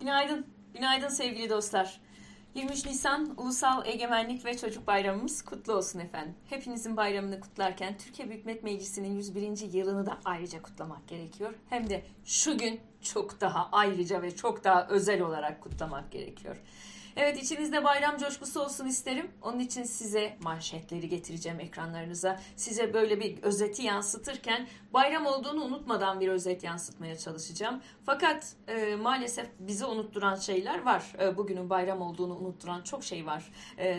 Günaydın, günaydın sevgili dostlar. 23 Nisan Ulusal Egemenlik ve Çocuk Bayramımız kutlu olsun efendim. Hepinizin bayramını kutlarken Türkiye Büyük Millet Meclisi'nin 101. yılını da ayrıca kutlamak gerekiyor. Hem de şu gün çok daha ayrıca ve çok daha özel olarak kutlamak gerekiyor. Evet, içinizde bayram coşkusu olsun isterim. Onun için size manşetleri getireceğim ekranlarınıza. Size böyle bir özeti yansıtırken bayram olduğunu unutmadan bir özet yansıtmaya çalışacağım. Fakat maalesef bizi unutturan şeyler var. Bugünün bayram olduğunu unutturan çok şey var.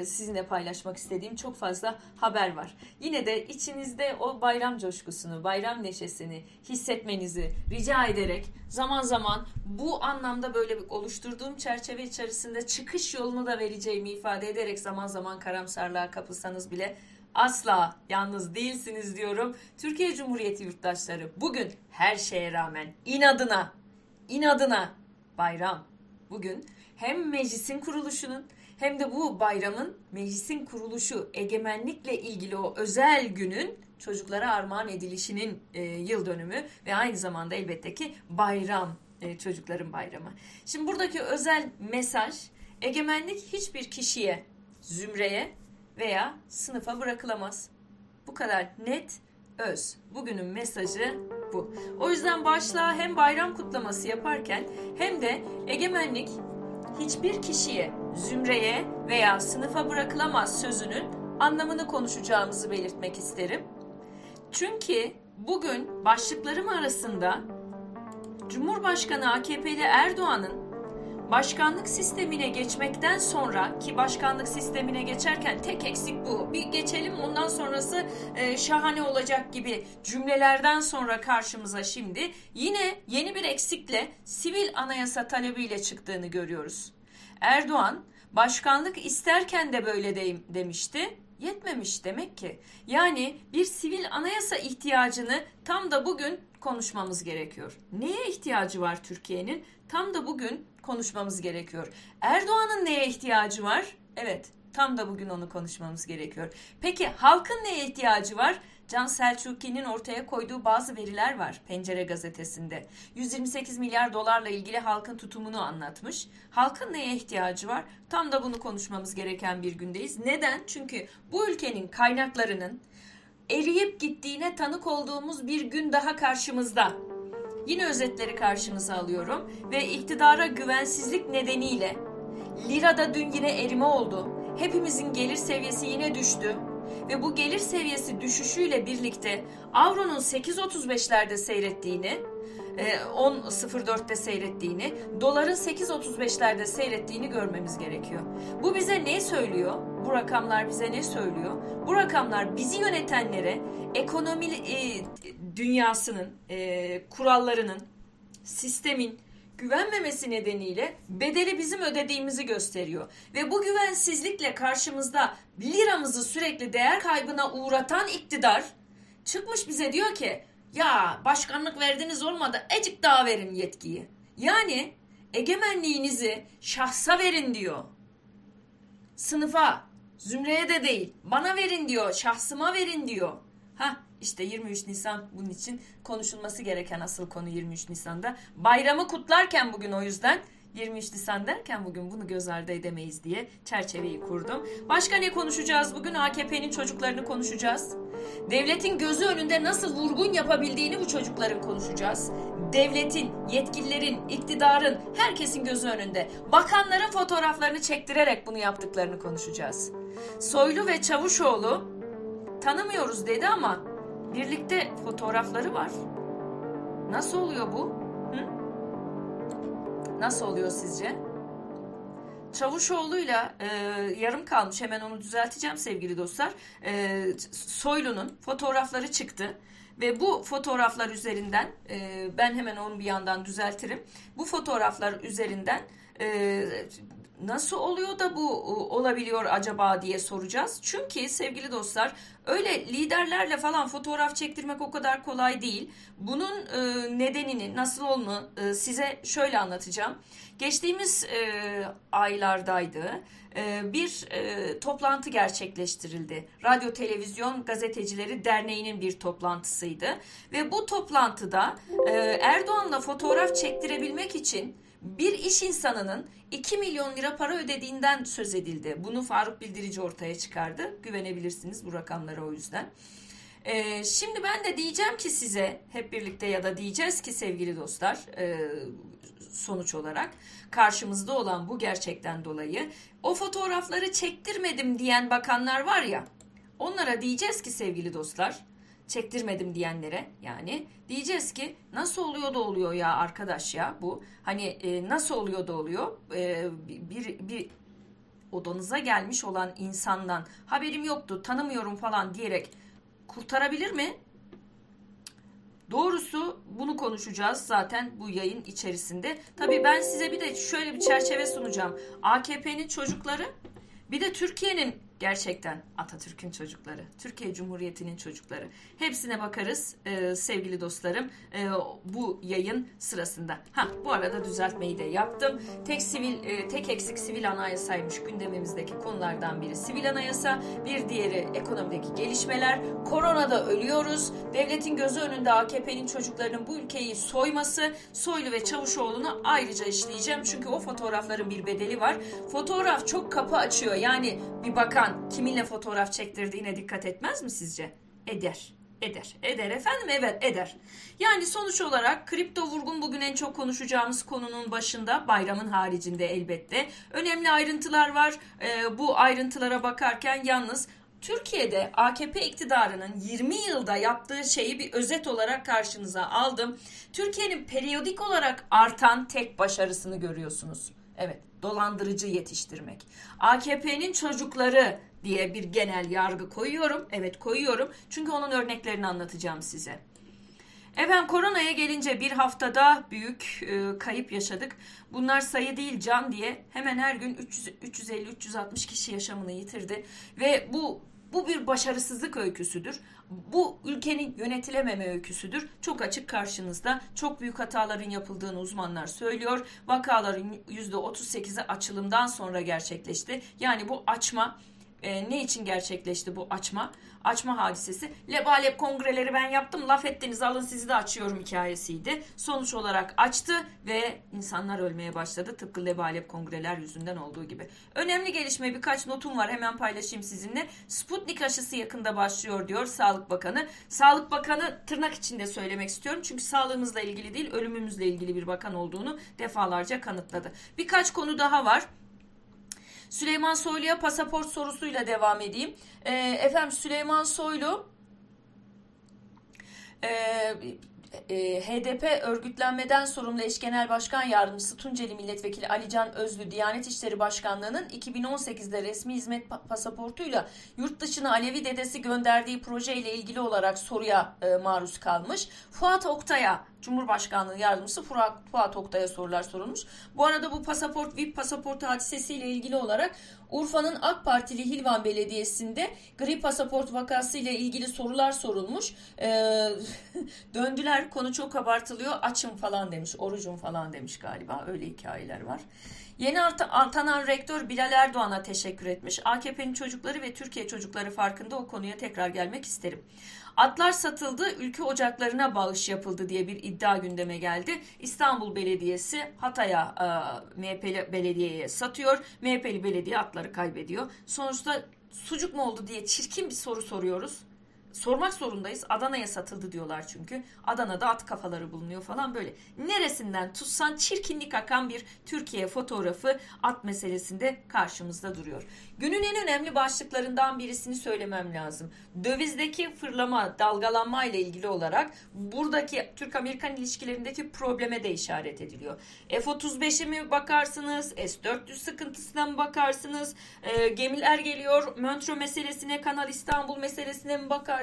Sizinle paylaşmak istediğim çok fazla haber var. Yine de içinizde o bayram coşkusunu, bayram neşesini hissetmenizi rica ederek zaman zaman bu anlamda böyle oluşturduğum çerçeve içerisinde çıkış yolunu da vereceğimi ifade ederek zaman zaman karamsarlığa kapılsanız bile asla yalnız değilsiniz diyorum. Türkiye Cumhuriyeti yurttaşları, bugün her şeye rağmen inadına bayram. Bugün hem meclisin kuruluşunun hem de bu bayramın, meclisin kuruluşu, egemenlikle ilgili o özel günün çocuklara armağan edilişinin yıl dönümü ve aynı zamanda elbette ki bayram, çocukların bayramı. Şimdi buradaki özel mesaj: egemenlik hiçbir kişiye, zümreye veya sınıfa bırakılamaz. Bu kadar net, öz. Bugünün mesajı bu. O yüzden başlığa hem bayram kutlaması yaparken hem de egemenlik hiçbir kişiye, zümreye veya sınıfa bırakılamaz sözünün anlamını konuşacağımızı belirtmek isterim. Çünkü bugün başlıklarım arasında Cumhurbaşkanı AKP'li Erdoğan'ın başkanlık sistemine geçmekten sonra, ki başkanlık sistemine geçerken tek eksik bu, bir geçelim ondan sonrası şahane olacak gibi cümlelerden sonra karşımıza şimdi yine yeni bir eksikle, sivil anayasa talebiyle çıktığını görüyoruz. Erdoğan başkanlık isterken de böyle demişti. Yetmemiş demek ki. Yani bir sivil anayasa ihtiyacını tam da bugün konuşmamız gerekiyor. Neye ihtiyacı var Türkiye'nin? Tam da bugün konuşmamız gerekiyor. Erdoğan'ın neye ihtiyacı var? Evet, tam da bugün onu konuşmamız gerekiyor. Peki halkın neye ihtiyacı var? Can Selçukki'nin ortaya koyduğu bazı veriler var Pencere gazetesinde. 128 milyar dolarla ilgili halkın tutumunu anlatmış. Halkın neye ihtiyacı var? Tam da bunu konuşmamız gereken bir gündeyiz. Neden? Çünkü bu ülkenin kaynaklarının eriyip gittiğine tanık olduğumuz bir gün daha karşımızda. Yine özetleri karşımıza alıyorum ve iktidara güvensizlik nedeniyle lirada dün yine erime oldu. Hepimizin gelir seviyesi yine düştü. Ve bu gelir seviyesi düşüşüyle birlikte avronun 8.35'lerde seyrettiğini, 10.04'te seyrettiğini, doların 8.35'lerde seyrettiğini görmemiz gerekiyor. Bu bize ne söylüyor? Bu rakamlar bize ne söylüyor? Bu rakamlar bizi yönetenlere ekonomi dünyasının, kurallarının, sistemin güvenmemesi nedeniyle bedeli bizim ödediğimizi gösteriyor. Ve bu güvensizlikle karşımızda liramızı sürekli değer kaybına uğratan iktidar çıkmış bize diyor ki ya başkanlık verdiniz olmadı, ecik daha verin yetkiyi. Yani egemenliğinizi şahsa verin diyor. Sınıfa, zümreye de değil, bana verin diyor, şahsıma verin diyor. Hah. İşte 23 Nisan bunun için konuşulması gereken asıl konu 23 Nisan'da. Bayramı kutlarken bugün, o yüzden 23 Nisan derken bugün bunu göz ardı edemeyiz diye çerçeveyi kurdum. Başka ne konuşacağız bugün? AKP'nin çocuklarını konuşacağız. Devletin gözü önünde nasıl vurgun yapabildiğini bu çocukların konuşacağız. Devletin, yetkililerin, iktidarın, herkesin gözü önünde bakanların fotoğraflarını çektirerek bunu yaptıklarını konuşacağız. Soylu ve Çavuşoğlu tanımıyoruz dedi ama birlikte fotoğrafları var. Nasıl oluyor bu? Hı? Nasıl oluyor sizce? Çavuşoğlu'yla yarım kalmış, hemen onu düzelteceğim sevgili dostlar. Soylu'nun fotoğrafları çıktı. Ve bu fotoğraflar üzerinden, ben hemen onu bir yandan düzeltirim. Bu fotoğraflar üzerinden nasıl oluyor da bu olabiliyor acaba diye soracağız. Çünkü sevgili dostlar, öyle liderlerle falan fotoğraf çektirmek o kadar kolay değil. Bunun nedenini, nasıl olduğunu size şöyle anlatacağım. Geçtiğimiz aylardaydı. Bir toplantı gerçekleştirildi. Radyo Televizyon Gazetecileri Derneği'nin bir toplantısıydı. Ve bu toplantıda Erdoğan'la fotoğraf çektirebilmek için bir iş insanının 2 milyon lira para ödediğinden söz edildi. Bunu Faruk Bildirici ortaya çıkardı. Güvenebilirsiniz bu rakamlara o yüzden. Şimdi ben de diyeceğim ki size hep birlikte ya da diyeceğiz ki sevgili dostlar sonuç olarak karşımızda olan bu gerçekten dolayı o fotoğrafları çektirmedim diyen bakanlar var ya, onlara diyeceğiz ki sevgili dostlar, çektirmedim diyenlere yani diyeceğiz ki nasıl oluyor da oluyor ya arkadaş ya bu hani nasıl oluyor da oluyor bir odanıza gelmiş olan insandan haberim yoktu tanımıyorum falan diyerek kurtarabilir mi? Doğrusu bunu konuşacağız zaten bu yayın içerisinde. Tabii ben size bir de şöyle bir çerçeve sunacağım. AKP'nin çocukları, bir de Türkiye'nin gerçekten Atatürk'ün çocukları, Türkiye Cumhuriyeti'nin çocukları. Hepsine bakarız sevgili dostlarım bu yayın sırasında. Bu arada düzeltmeyi de yaptım. Tek eksik sivil anayasaymış gündemimizdeki konulardan biri sivil anayasa, bir diğeri ekonomideki gelişmeler, koronada ölüyoruz, devletin gözü önünde AKP'nin çocuklarının bu ülkeyi soyması, Soylu ve Çavuşoğlu'nu ayrıca işleyeceğim. Çünkü o fotoğrafların bir bedeli var. Fotoğraf çok kapı açıyor. Yani bir bakan kiminle fotoğraf çektirdiğine dikkat etmez mi sizce? Eder efendim, evet eder. Yani sonuç olarak kripto vurgun bugün en çok konuşacağımız konunun başında, bayramın haricinde elbette. Önemli ayrıntılar var. Bu ayrıntılara bakarken yalnız Türkiye'de AKP iktidarının 20 yılda yaptığı şeyi bir özet olarak karşınıza aldım. Türkiye'nin periyodik olarak artan tek başarısını görüyorsunuz. Evet, dolandırıcı yetiştirmek. AKP'nin çocukları diye bir genel yargı koyuyorum. Evet koyuyorum. Çünkü onun örneklerini anlatacağım size. Efendim koronaya gelince bir haftada büyük kayıp yaşadık. Bunlar sayı değil can diye hemen her gün 350-360 kişi yaşamını yitirdi. Ve bu bir başarısızlık öyküsüdür. Bu ülkenin yönetilememe öyküsüdür. Çok açık karşınızda. Çok büyük hataların yapıldığını uzmanlar söylüyor. Vakaların %38'i açılımdan sonra gerçekleşti. Yani bu açma, ne için gerçekleşti bu açma? Açma hadisesi. Lebalep kongreleri ben yaptım, laf ettiniz, alın sizi de açıyorum hikayesiydi. Sonuç olarak açtı ve insanlar ölmeye başladı. Tıpkı lebalep kongreler yüzünden olduğu gibi. Önemli gelişme, birkaç notum var, hemen paylaşayım sizinle. Sputnik aşısı yakında başlıyor diyor Sağlık Bakanı. Sağlık Bakanı tırnak içinde söylemek istiyorum. Çünkü sağlığımızla ilgili değil, ölümümüzle ilgili bir bakan olduğunu defalarca kanıtladı. Birkaç konu daha var. Süleyman Soylu'ya pasaport sorusuyla devam edeyim. Efendim Süleyman Soylu HDP örgütlenmeden sorumlu eş genel başkan yardımcısı Tunceli Milletvekili Alican Özlü, Diyanet İşleri Başkanlığı'nın 2018'de resmi hizmet pasaportuyla yurt dışına Alevi dedesi gönderdiği projeyle ilgili olarak soruya maruz kalmış. Fuat Oktay'a, Cumhurbaşkanlığı yardımcısı Fuat Oktay'a sorular sorulmuş. Bu arada bu pasaport, VIP pasaportu hadisesiyle ilgili olarak Urfa'nın AK Partili Hilvan Belediyesi'nde gri pasaport vakasıyla ilgili sorular sorulmuş. Döndüler, konu çok abartılıyor, açım falan demiş, orucum falan demiş galiba, öyle hikayeler var. Yeni atanan rektör Bilal Erdoğan'a teşekkür etmiş. AKP'nin çocukları ve Türkiye çocukları farkında, o konuya tekrar gelmek isterim. Atlar satıldı, ülke ocaklarına bağış yapıldı diye bir iddia gündeme geldi. İstanbul Belediyesi Hatay'a, MHP'li belediyeye satıyor. MHP'li belediye atları kaybediyor. Sonuçta sucuk mu oldu diye çirkin bir soru soruyoruz. Sormak zorundayız. Adana'ya satıldı diyorlar çünkü. Adana'da at kafaları bulunuyor falan böyle. Neresinden tutsan çirkinlik akan bir Türkiye fotoğrafı at meselesinde karşımızda duruyor. Günün en önemli başlıklarından birisini söylemem lazım. Dövizdeki fırlama, dalgalanma ile ilgili olarak buradaki Türk-Amerikan ilişkilerindeki probleme de işaret ediliyor. F-35'e mi bakarsınız? S-400 sıkıntısına mı bakarsınız? Gemiler geliyor. Montrö meselesine, Kanal İstanbul meselesine mi bakarsınız?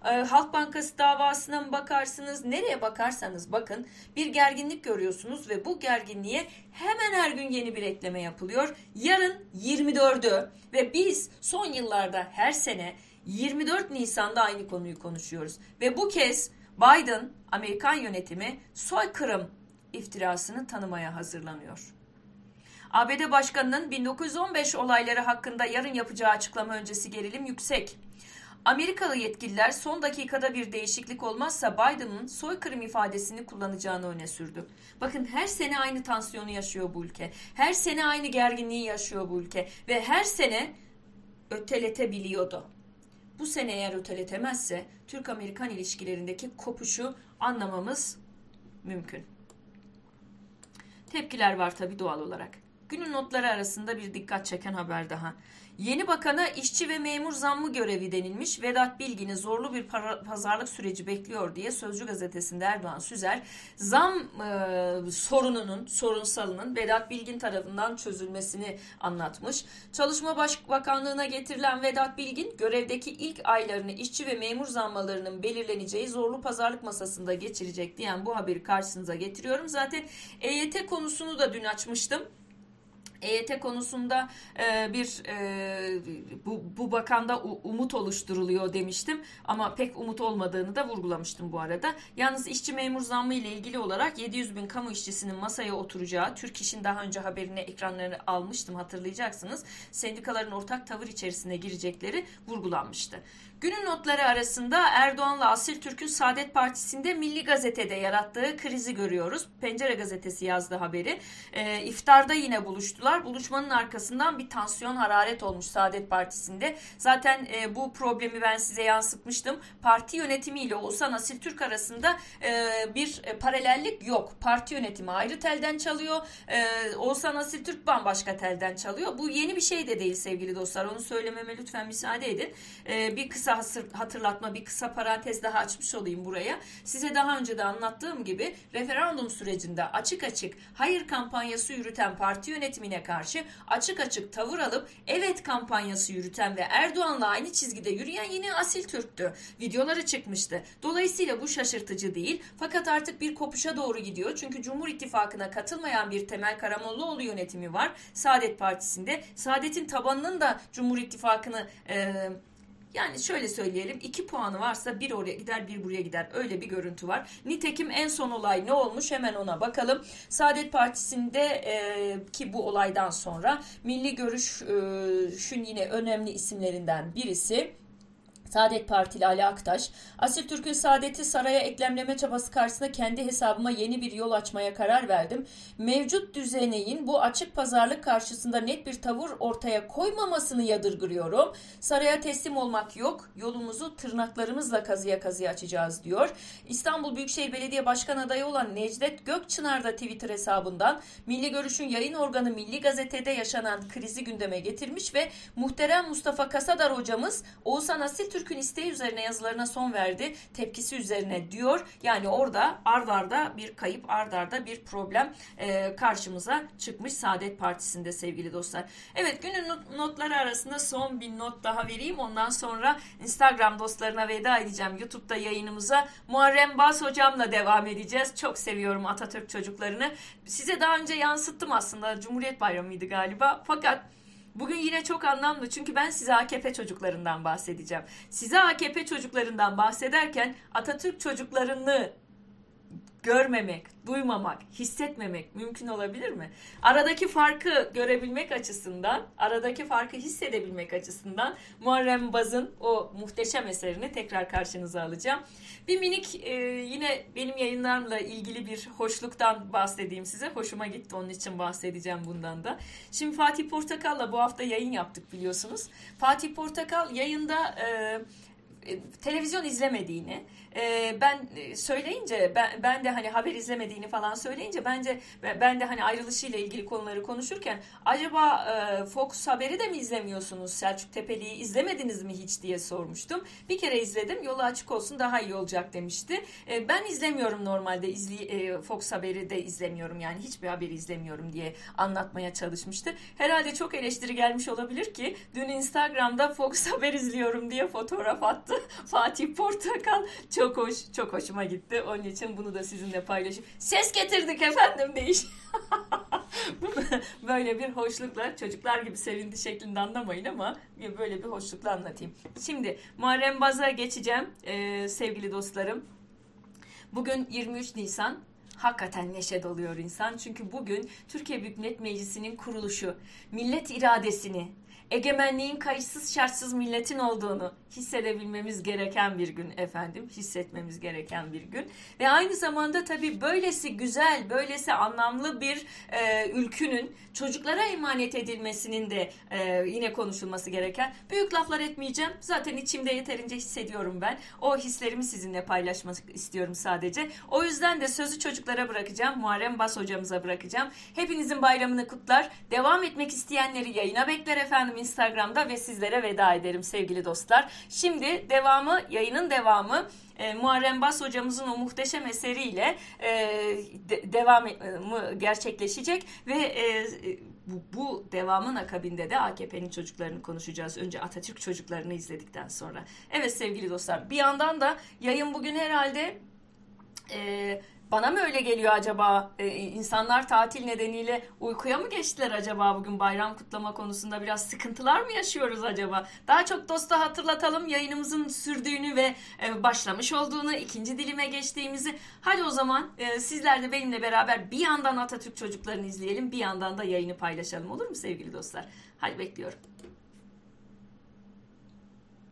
Halk Bankası davasına mı bakarsınız? Nereye bakarsanız bakın bir gerginlik görüyorsunuz ve bu gerginliğe hemen her gün yeni bir ekleme yapılıyor. Yarın 24'ü ve biz son yıllarda her sene 24 Nisan'da aynı konuyu konuşuyoruz. Ve bu kez Biden, Amerikan yönetimi soykırım iftirasını tanımaya hazırlanıyor. ABD Başkanı'nın 1915 olayları hakkında yarın yapacağı açıklama öncesi gerilim yüksek. Amerikalı yetkililer son dakikada bir değişiklik olmazsa Biden'ın soykırım ifadesini kullanacağını öne sürdü. Bakın, her sene aynı tansiyonu yaşıyor bu ülke. Her sene aynı gerginliği yaşıyor bu ülke. Ve her sene öteletebiliyordu. Bu sene eğer öteletemezse Türk-Amerikan ilişkilerindeki kopuşu anlamamız mümkün. Tepkiler var tabii doğal olarak. Günün notları arasında bir dikkat çeken haber daha. Yeni bakana işçi ve memur zammı görevi denilmiş. Vedat Bilgin'i zorlu bir pazarlık süreci bekliyor diye Sözcü gazetesinde Erdoğan Süzer, zam sorunsalının Vedat Bilgin tarafından çözülmesini anlatmış. Çalışma Başbakanlığı'na getirilen Vedat Bilgin, görevdeki ilk aylarını işçi ve memur zammalarının belirleneceği zorlu pazarlık masasında geçirecek diyen bu haberi karşınıza getiriyorum. Zaten EYT konusunu da dün açmıştım. EYT konusunda bu bakanda umut oluşturuluyor demiştim ama pek umut olmadığını da vurgulamıştım bu arada. Yalnız işçi memur zammı ile ilgili olarak 700 bin kamu işçisinin masaya oturacağı Türk İş'in daha önce haberine ekranlarını almıştım, hatırlayacaksınız. Sendikaların ortak tavır içerisine girecekleri vurgulanmıştı. Günün notları arasında Erdoğan'la Asiltürk'ün Saadet Partisi'nde Milli Gazete'de yarattığı krizi görüyoruz. Pencere gazetesi yazdı haberi. İftarda yine buluştular. Buluşmanın arkasından bir tansiyon, hararet olmuş Saadet Partisi'nde. Zaten bu problemi ben size yansıtmıştım. Parti yönetimiyle Oğuzhan Asiltürk arasında bir paralellik yok. Parti yönetimi ayrı telden çalıyor. Oğuzhan Asiltürk bambaşka telden çalıyor. Bu yeni bir şey de değil sevgili dostlar. Onu söylememe lütfen müsaade edin. Bir kısa hatırlatma, bir kısa parantez daha açmış olayım buraya. Size daha önce de anlattığım gibi referandum sürecinde açık açık hayır kampanyası yürüten parti yönetimine karşı açık açık tavır alıp evet kampanyası yürüten ve Erdoğan'la aynı çizgide yürüyen yine Asiltürk'tü. Videoları çıkmıştı. Dolayısıyla bu şaşırtıcı değil. Fakat artık bir kopuşa doğru gidiyor. Çünkü Cumhur İttifakı'na katılmayan bir Temel Karamollaoğlu yönetimi var Saadet Partisi'nde. Saadet'in tabanının da Cumhur İttifakı'nı yani şöyle söyleyelim, 2 puanı varsa bir oraya gider bir buraya gider, öyle bir görüntü var. Nitekim en son olay ne olmuş, hemen ona bakalım. Saadet Partisi'nde ki bu olaydan sonra Milli Görüş'ün yine önemli isimlerinden birisi Saadet Partili Ali Aktaş, Asiltürk'ün Saadet'i saraya eklemleme çabası karşısında kendi hesabıma yeni bir yol açmaya karar verdim. Mevcut düzeneğin bu açık pazarlık karşısında net bir tavır ortaya koymamasını yadırgıyorum. Saraya teslim olmak yok, yolumuzu tırnaklarımızla kazıya kazıya açacağız diyor. İstanbul Büyükşehir Belediye Başkan adayı olan Necdet Gökçınar da Twitter hesabından Milli Görüş'ün yayın organı Milli Gazete'de yaşanan krizi gündeme getirmiş ve muhterem Mustafa Kasadar hocamız Oğuzhan Asiltürk Türk'ün isteği üzerine yazılarına son verdi, tepkisi üzerine diyor. Yani orada ardarda bir kayıp, ardarda bir problem karşımıza çıkmış Saadet Partisi'nde sevgili dostlar. Evet, günün notları arasında son bir not daha vereyim. Ondan sonra Instagram dostlarına veda edeceğim. YouTube'da yayınımıza Muharrem Baş hocamla devam edeceğiz. Çok seviyorum Atatürk çocuklarını. Size daha önce yansıttım aslında, Cumhuriyet Bayramı'ydı galiba. Fakat bugün yine çok anlamlı, çünkü ben size AKP çocuklarından bahsedeceğim. Size AKP çocuklarından bahsederken Atatürk çocuklarını görmemek, duymamak, hissetmemek mümkün olabilir mi? Aradaki farkı görebilmek açısından, aradaki farkı hissedebilmek açısından Muharrem Baş'ın o muhteşem eserini tekrar karşınıza alacağım. Bir minik yine benim yayınlarımla ilgili bir hoşluktan bahsedeyim size. Hoşuma gitti, onun için bahsedeceğim bundan da. Şimdi Fatih Portakal'la bu hafta yayın yaptık biliyorsunuz. Fatih Portakal yayında televizyon izlemediğini ben söyleyince, ben de hani haber izlemediğini falan söyleyince, bence ben de hani ayrılışıyla ilgili konuları konuşurken acaba Fox haberi de mi izlemiyorsunuz, Selçuk Tepeli'yi izlemediniz mi hiç diye sormuştum. Bir kere izledim, yolu açık olsun daha iyi olacak demişti. Ben izlemiyorum normalde, Fox haberi de izlemiyorum, yani hiçbir haberi izlemiyorum diye anlatmaya çalışmıştı. Herhalde çok eleştiri gelmiş olabilir ki dün Instagram'da Fox haber izliyorum diye fotoğraf attı Fatih Portakal. Çok hoş, çok hoşuma gitti. Onun için bunu da sizinle paylaşayım. Ses getirdik efendim deyiş. Böyle bir hoşlukla, çocuklar gibi sevindi şeklinde anlamayın ama böyle bir hoşlukla anlatayım. Şimdi Muharrem Baş'a geçeceğim sevgili dostlarım. Bugün 23 Nisan. hakikaten neşe doluyor insan. Çünkü bugün Türkiye Büyük Millet Meclisi'nin kuruluşu, millet iradesini, egemenliğin kayıtsız şartsız milletin olduğunu hissedebilmemiz gereken bir gün efendim. Hissetmemiz gereken bir gün. Ve aynı zamanda tabii böylesi güzel, böylesi anlamlı bir ülkünün çocuklara emanet edilmesinin de yine konuşulması gereken. Büyük laflar etmeyeceğim. Zaten içimde yeterince hissediyorum ben. O hislerimi sizinle paylaşmak istiyorum sadece. O yüzden de sözü çocuklara bırakacağım. Muharrem Baş hocamıza bırakacağım. Hepinizin bayramını kutlar. Devam etmek isteyenleri yayına bekler efendim Instagram'da ve sizlere veda ederim sevgili dostlar. Şimdi devamı, yayının devamı Muharrem Baş hocamızın o muhteşem eseriyle devamı gerçekleşecek ve bu devamın akabinde de AKP'nin çocuklarını konuşacağız. Önce Atatürk çocuklarını izledikten sonra. Evet sevgili dostlar, bir yandan da yayın bugün herhalde bana mı öyle geliyor acaba? İnsanlar tatil nedeniyle uykuya mı geçtiler acaba bugün? Bayram kutlama konusunda biraz sıkıntılar mı yaşıyoruz acaba? Daha çok dosta hatırlatalım yayınımızın sürdüğünü ve başlamış olduğunu, ikinci dilime geçtiğimizi. Hadi o zaman sizler de benimle beraber bir yandan Atatürk çocuklarını izleyelim, bir yandan da yayını paylaşalım, olur mu sevgili dostlar? Hadi bekliyorum.